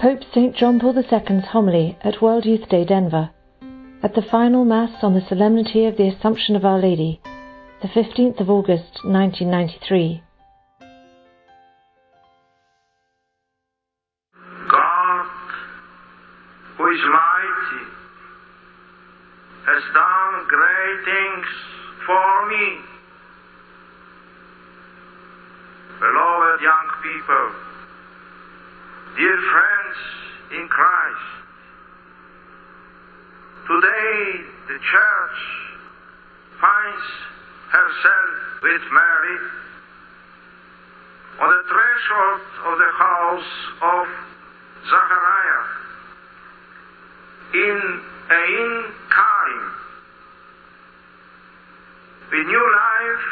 Pope St. John Paul II's homily at World Youth Day, Denver, at the final Mass on the Solemnity of the Assumption of Our Lady, the 15th of August, 1993. God, who is mighty, has done great things for me. Beloved young people, dear friends in Christ, today the Church finds herself with Mary on the threshold of the house of Zechariah in Ain Karim, with new life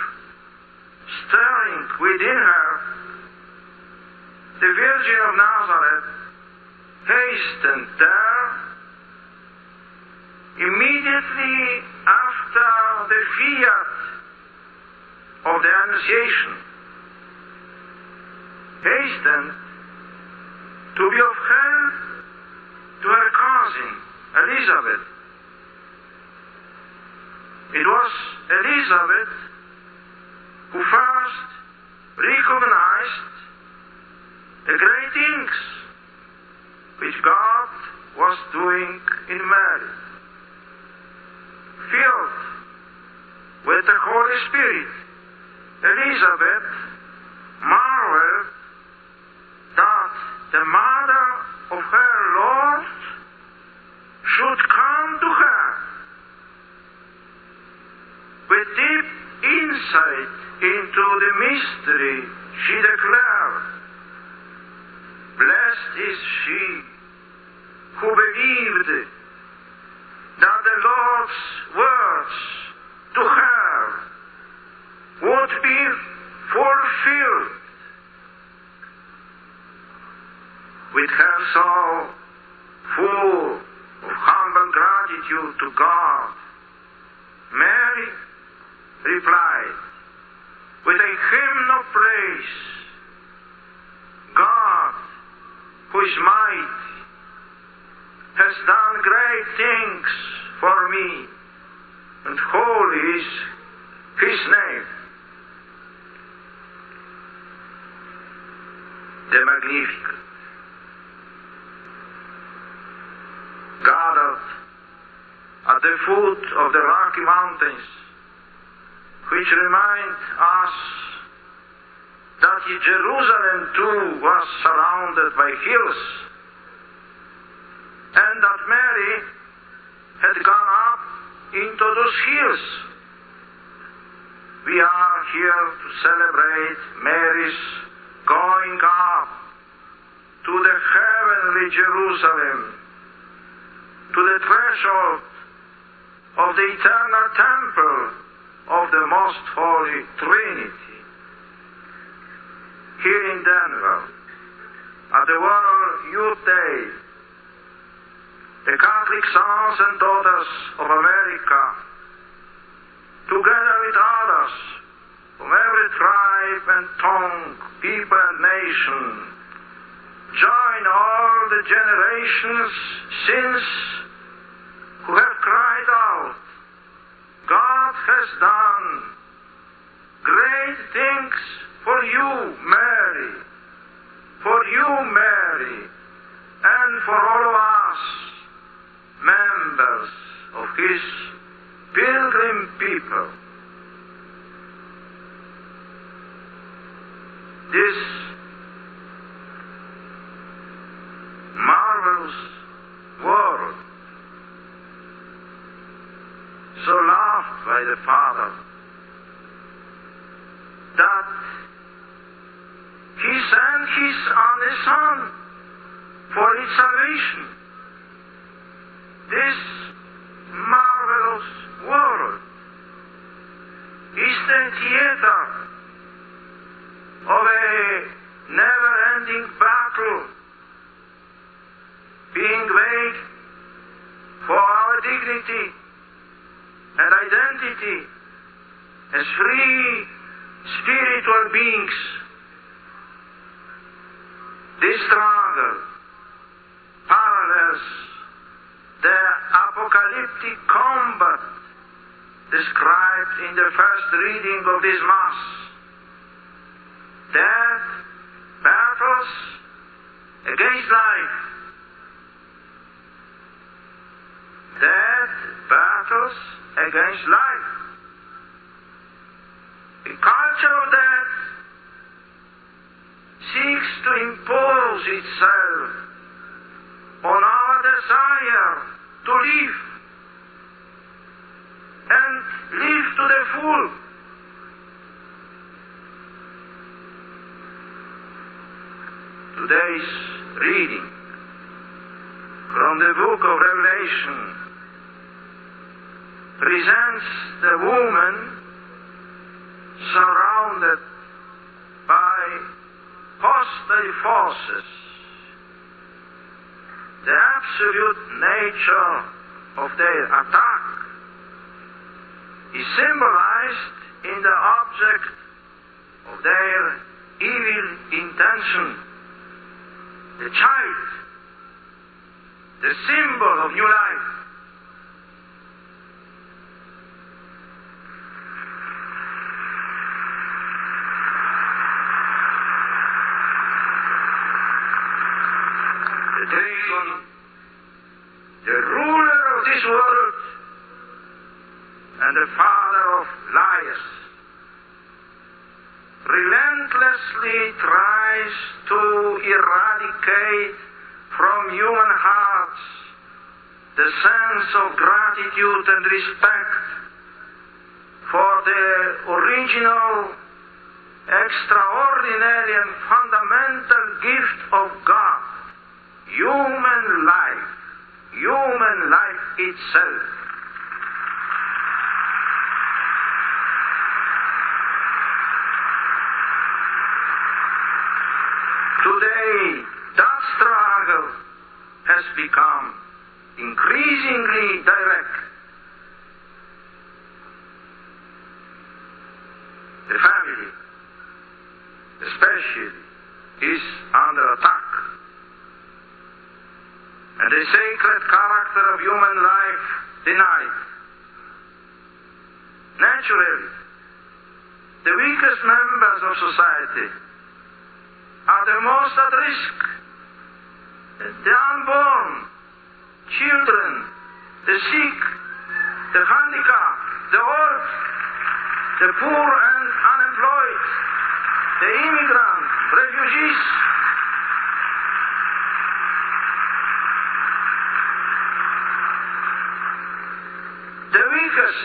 stirring within her. The Virgin of Nazareth hastened there immediately after the fiat of the Annunciation, hastened to be of help to her cousin Elizabeth. It was Elizabeth who first recognized the great things which God was doing in Mary. Filled with the Holy Spirit, Elizabeth marveled that the mother of her Lord should come to her with deep insight into the mystery. She declared, "Blessed is she who believed that the Lord's words to her would be fulfilled." With her soul full of humble gratitude to God, Mary replied with a hymn of praise, "God, who is mighty, has done great things for me, and holy is His name." The Magnificat. Gathered at the foot of the Rocky Mountains, which remind us that Jerusalem too was surrounded by hills, and that Mary had gone up into those hills, we are here to celebrate Mary's going up to the heavenly Jerusalem, to the threshold of the eternal temple of the Most Holy Trinity. Here in Denver, at the World Youth Day, the Catholic sons and daughters of America, together with others from every tribe and tongue, people and nation, join all the generations since who have cried out, "God has done great things for you, Mary, and for all of us, members of His pilgrim people." This marvelous world, so loved by the Father, that He sent His only Son for its salvation. This marvelous world is the theater of a never-ending battle being made for our dignity and identity as free spiritual beings. This struggle darkness, the apocalyptic combat described in the first reading of this Mass. Death, battles against life. Death, battles against life. The culture of death seeks to impose itself on our desire to live, and live to the full. Today's reading from the Book of Revelation presents the woman surrounded by hostile forces. The absolute nature of their attack is symbolized in the object of their evil intention, the child, the symbol of new life. The ruler of this world and the father of liars relentlessly tries to eradicate from human hearts the sense of gratitude and respect for the original, extraordinary and fundamental gift of God, human life itself. Today, that struggle has become increasingly direct. The family, especially, is under attack. And the sacred character of human life denied. Naturally, the weakest members of society are the most at risk. The unborn, children, the sick, the handicapped, the old, the poor and unemployed, the immigrants, refugees. The weakest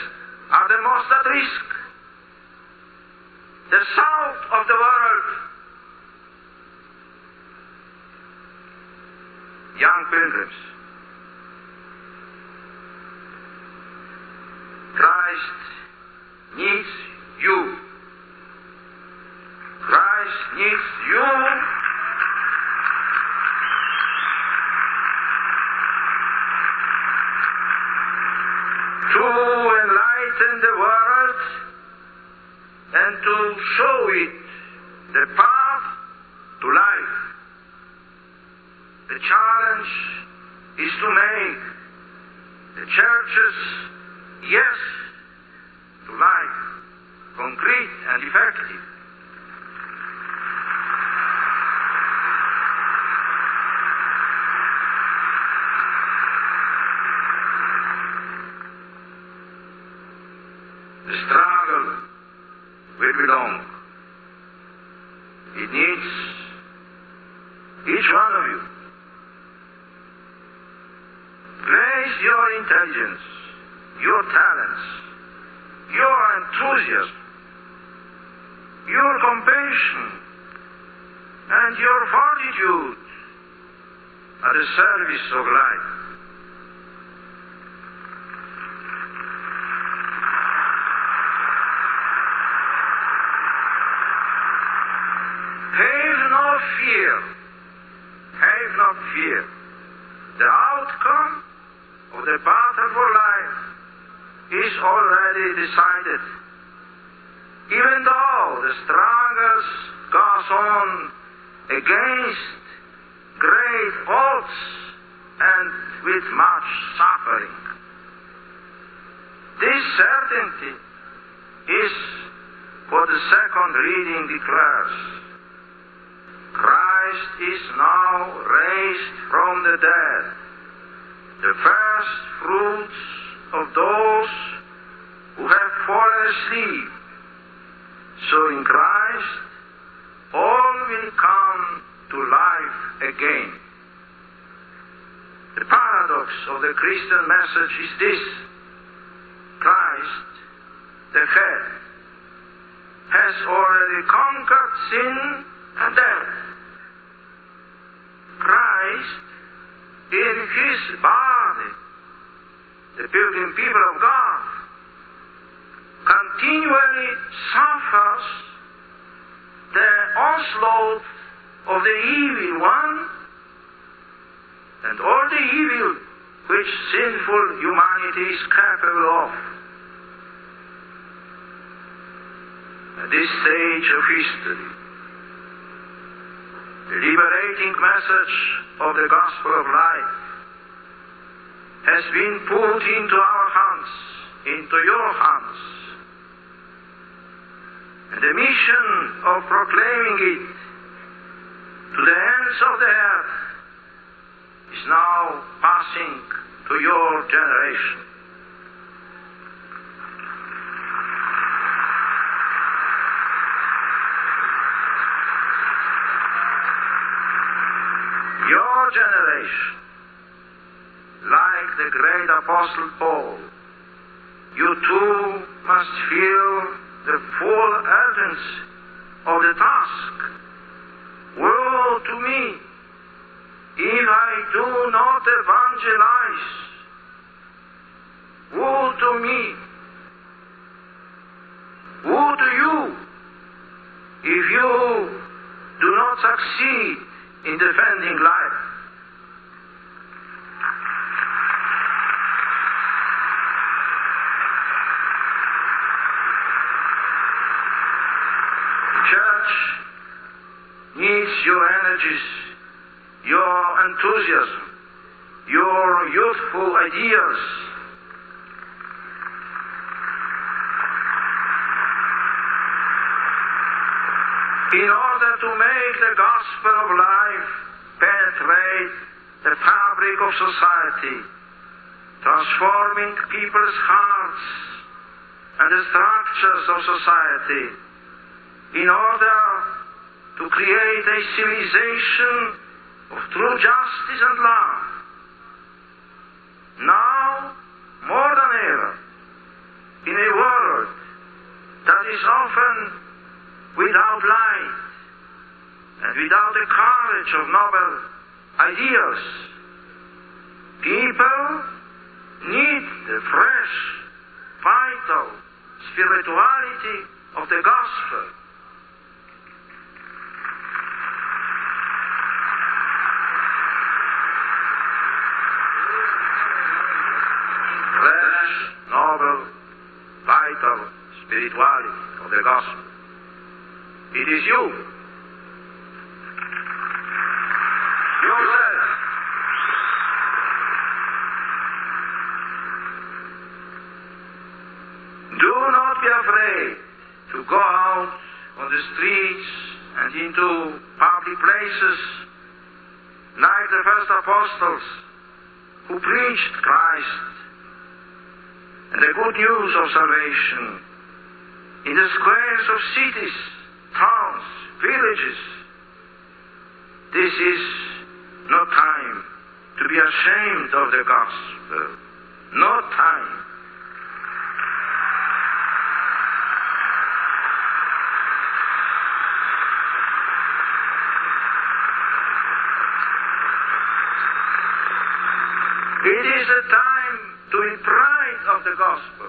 are the most at risk. The south of the world. Young pilgrims. Christ needs you. Christ needs you. To enlighten the world and to show it the path to life. The challenge is to make the Church's yes to life concrete and effective. The struggle will be long. It needs each one of you. Place your intelligence, your talents, your enthusiasm, your compassion, and your fortitude at the service of life. Fear. Have not fear. The outcome of the battle for life is already decided. Even though the struggle goes on against great odds and with much suffering. This certainty is what the second reading declares. Christ is now raised from the dead, the first fruits of those who have fallen asleep. So in Christ, all will come to life again. The paradox of the Christian message is this: Christ, the head, has already conquered sin and death. Christ, in his body, the building people of God, continually suffers the onslaught of the evil one and all the evil which sinful humanity is capable of. At this stage of history, the liberating message of the Gospel of Life has been put into our hands, into your hands. And the mission of proclaiming it to the ends of the earth is now passing to your generation. Your generation, like the great Apostle Paul, you too must feel the full urgency of the task. Woe to me if I do not evangelize! Woe to me! Woe to you if you do not succeed in defending life! The Church needs your energies, your enthusiasm, your youthful ideas. In order to make the Gospel of Life penetrate the fabric of society, transforming people's hearts and the structures of society, in order to create a civilization of true justice and love, now more than ever, in a world that is often without light and without the courage of noble ideas, people need the fresh, vital spirituality of the Gospel. Spirituality of the Gospel. It is you. Yourself. Do not be afraid to go out on the streets and into public places like the first apostles who preached Christ and the good news of salvation in the squares of cities, towns, villages. This is no time to be ashamed of the Gospel. No time. It is a time to be proud of the Gospel.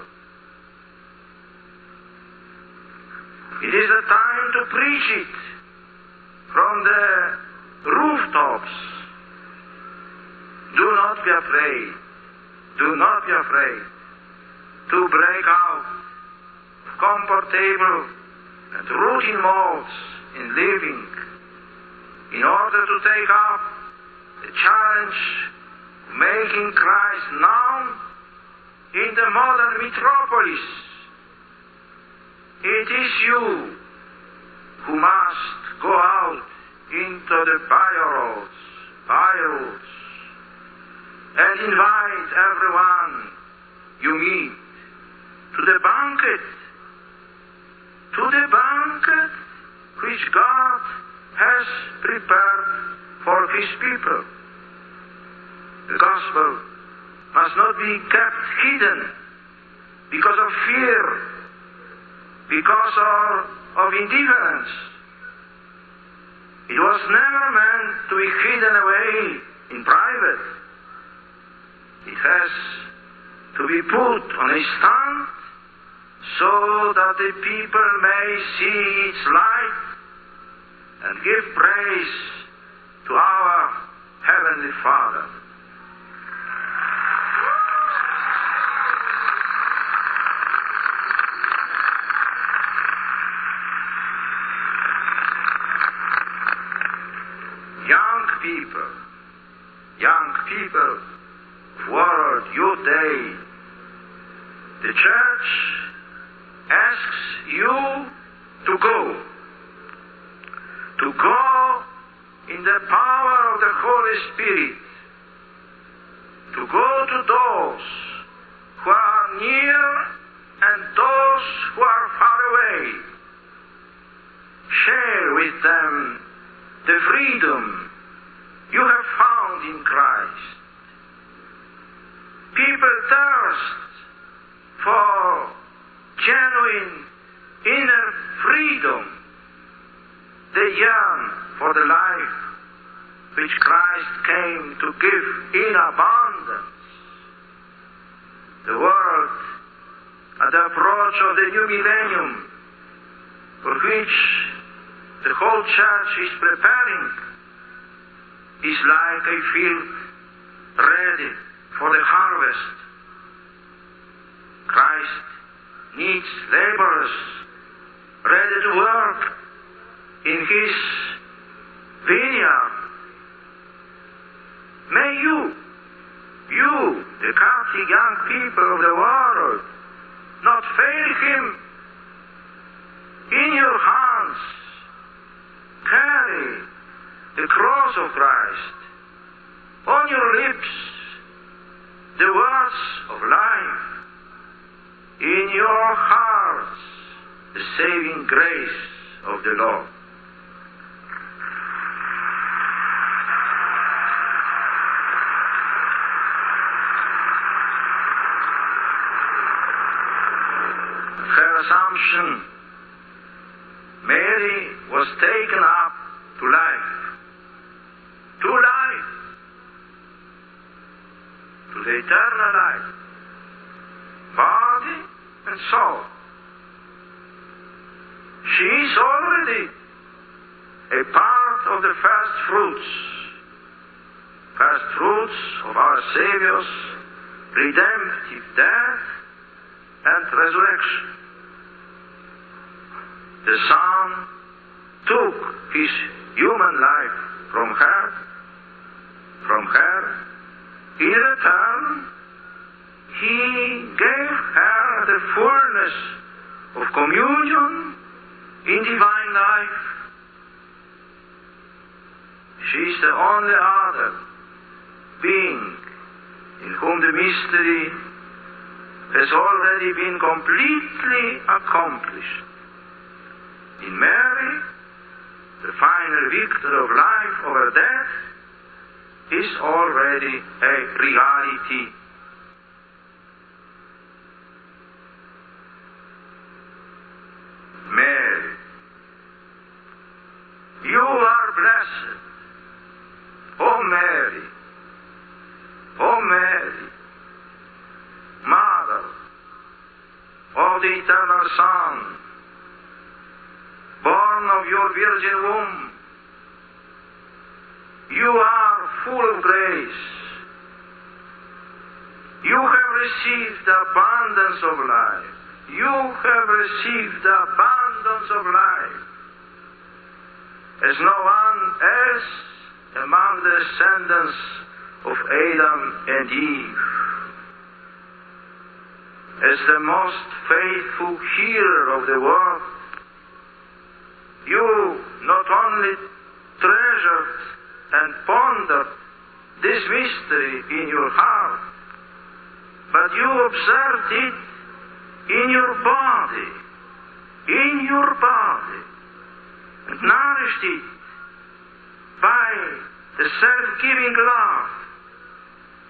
It is a time to preach it from the rooftops. Do not be afraid. Do not be afraid to break out of comfortable and routine modes in living in order to take up the challenge making Christ known in the modern metropolis. It is you who must go out into the byroads, and invite everyone you meet to the banquet, which God has prepared for His people. The Gospel must not be kept hidden because of fear, because of indifference. It was never meant to be hidden away in private. It has to be put on a stand so that the people may see its light and give praise to our Heavenly Father. Young people of World Youth Day, the Church asks you to go in the power of the Holy Spirit, to go to those who are near and those who are far away. Share with them the freedom you have found in Christ. People thirst for genuine inner freedom. They yearn for the life which Christ came to give in abundance. The world, at the approach of the new millennium, for which the whole Church is preparing, is like a field ready for the harvest. Christ needs laborers ready to work in His vineyard. May you, the Catholic young people of the world, not fail Him. In your hands, carry the cross of Christ, on your lips, the words of life, in your hearts, the saving grace of the Lord. Her Assumption, Mary was taken up to life. To the eternal life, body and soul. She is already a part of the first fruits of our Savior's redemptive death and resurrection. The Son took His human life from her. In return, He gave her the fullness of communion in divine life. She is the only other being in whom the mystery has already been completely accomplished. In Mary, the final victory of life over death is already a reality. Mary, you are blessed. O Mary, Mother of the Eternal Son, born of your virgin womb, you are full of grace. You have received the abundance of life. As no one else among the descendants of Adam and Eve. As the most faithful hearer of the word, you not only treasured and pondered this mystery in your heart, but you observed it in your body, and nourished it by the self-giving love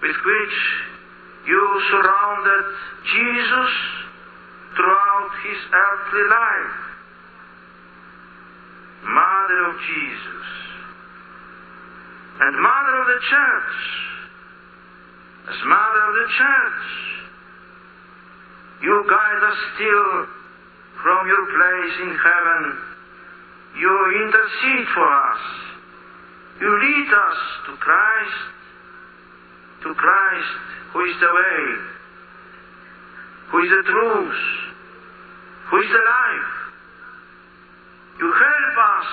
with which you surrounded Jesus throughout his earthly life. Mother of Jesus and Mother of the Church, as Mother of the Church, you guide us still from your place in heaven. You intercede for us. You lead us to Christ, who is the way, who is the truth, who is the life. You help us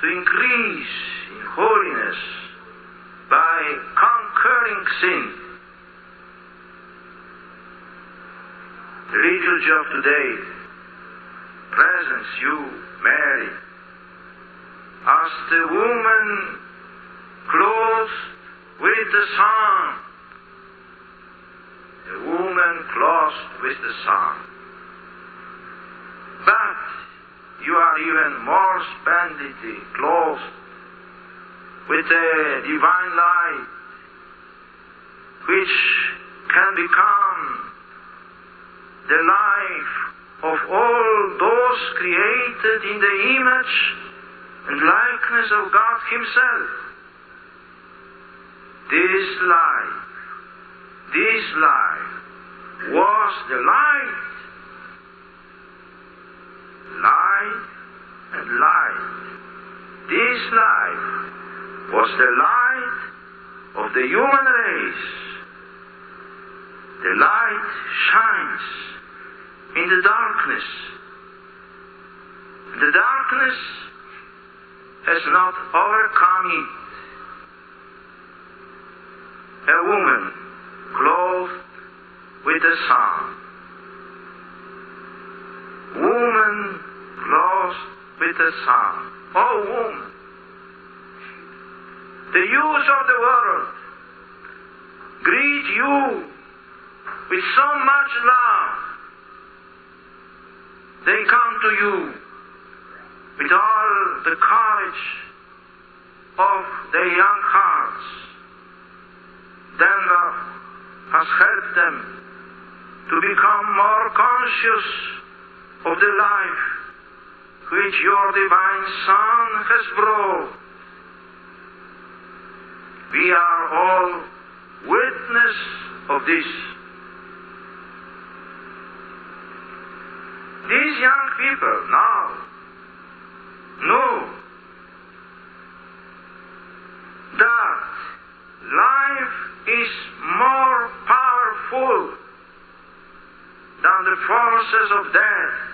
to increase in holiness by conquering sin. The liturgy of today presents you, Mary, as the woman clothed with the sun. The woman clothed with the sun. But you are even more splendidly clothed with a divine light, which can become the life of all those created in the image and likeness of God Himself. This life was the light. This life was the light of the human race. The light shines in the darkness. The darkness has not overcome it. A woman clothed with the sun. Woman clothed with the sun. Oh, woman! The youth of the world greet you with so much love. They come to you with all the courage of their young hearts. Denver has helped them to become more conscious of the life which your divine Son has brought. We are all witness of this. These young people now know that life is more powerful than the forces of death.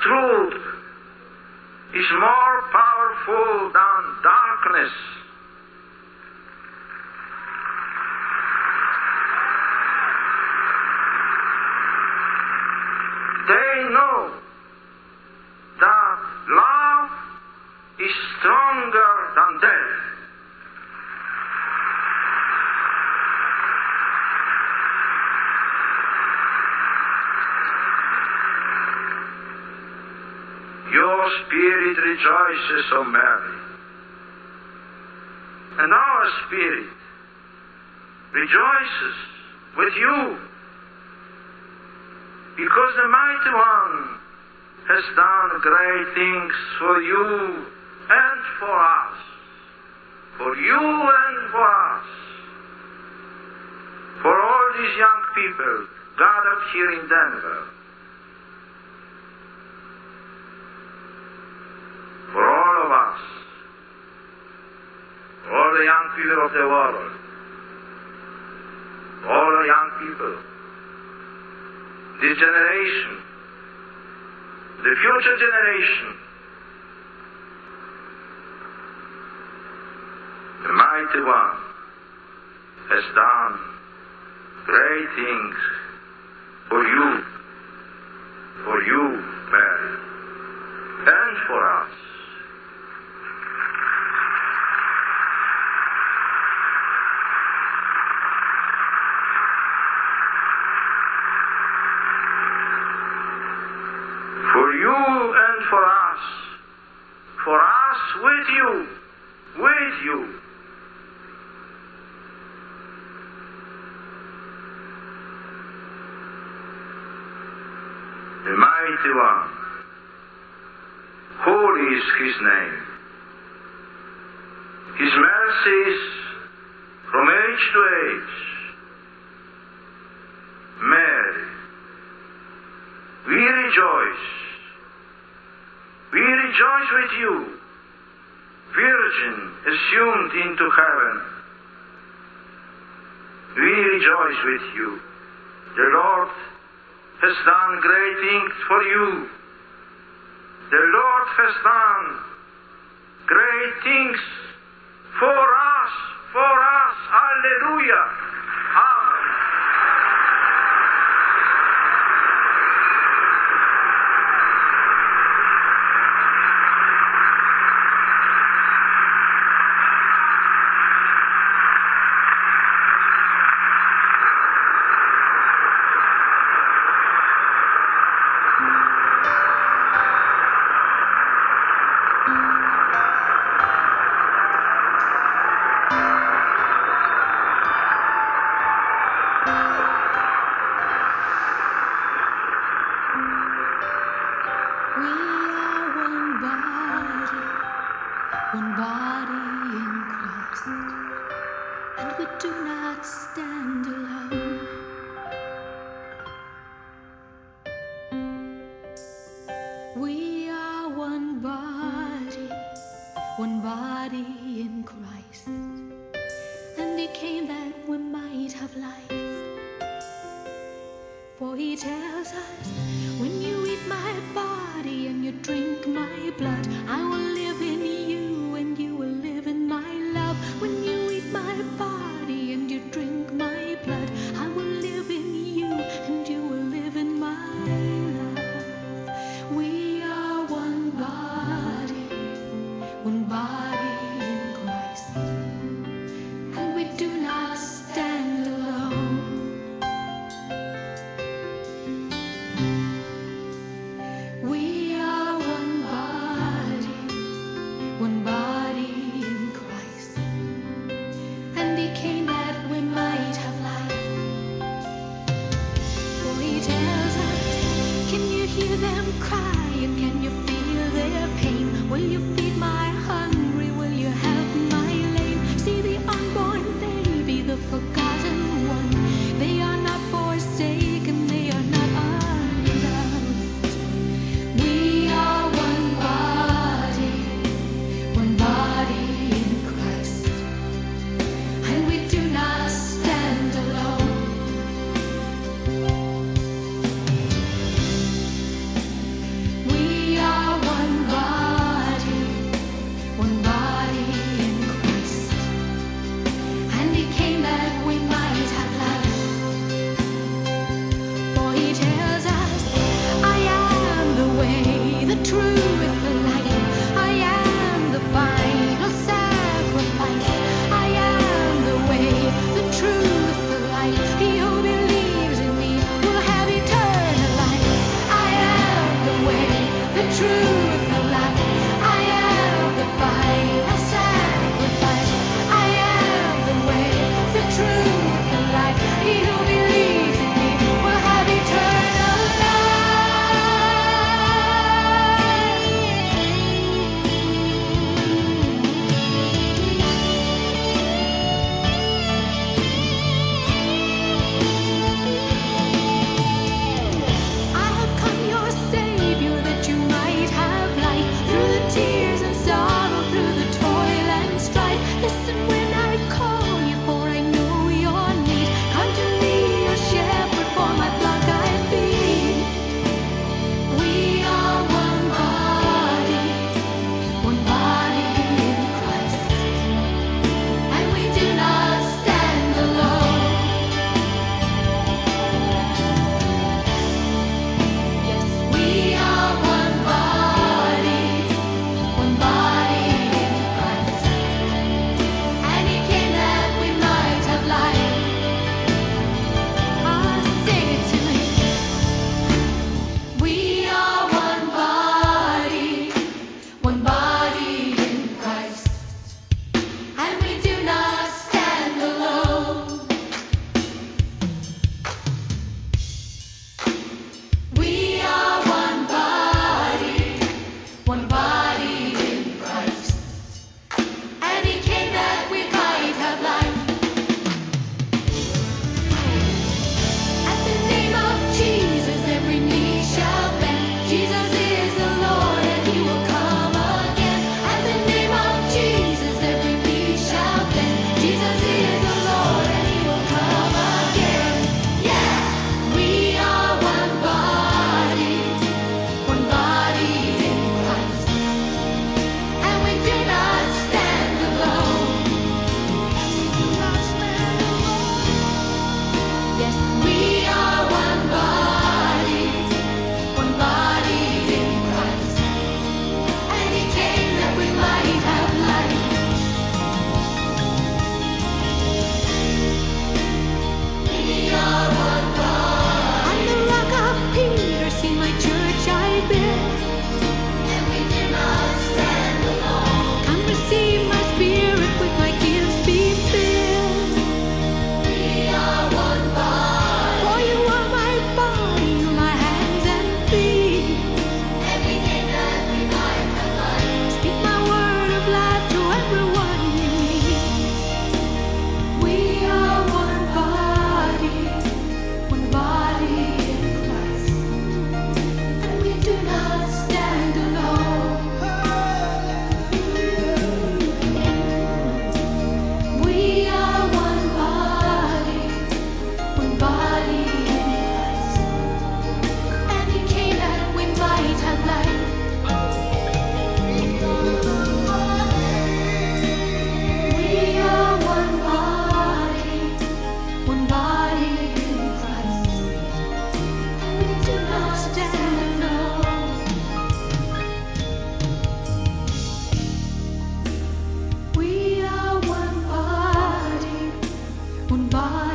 Truth is more powerful than darkness. They know that love is stronger than death. Your spirit rejoices, O Mary, and our spirit rejoices with you, because the Mighty One has done great things for you and for us, for all these young people gathered here in Denver. All the young people of the world, young people, this generation, the future generation, the Mighty One has done great things for you, Mary, and for us. For you and for us with you, the Mighty One, holy is His name. His mercies from age to age. Mary, we rejoice. We rejoice with you, Virgin assumed into heaven. We rejoice with you. The Lord has done great things for you. The Lord has done great things for us, hallelujah, amen.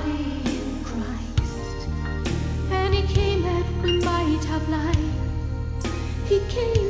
body of Christ, and he came that we might have life. He came.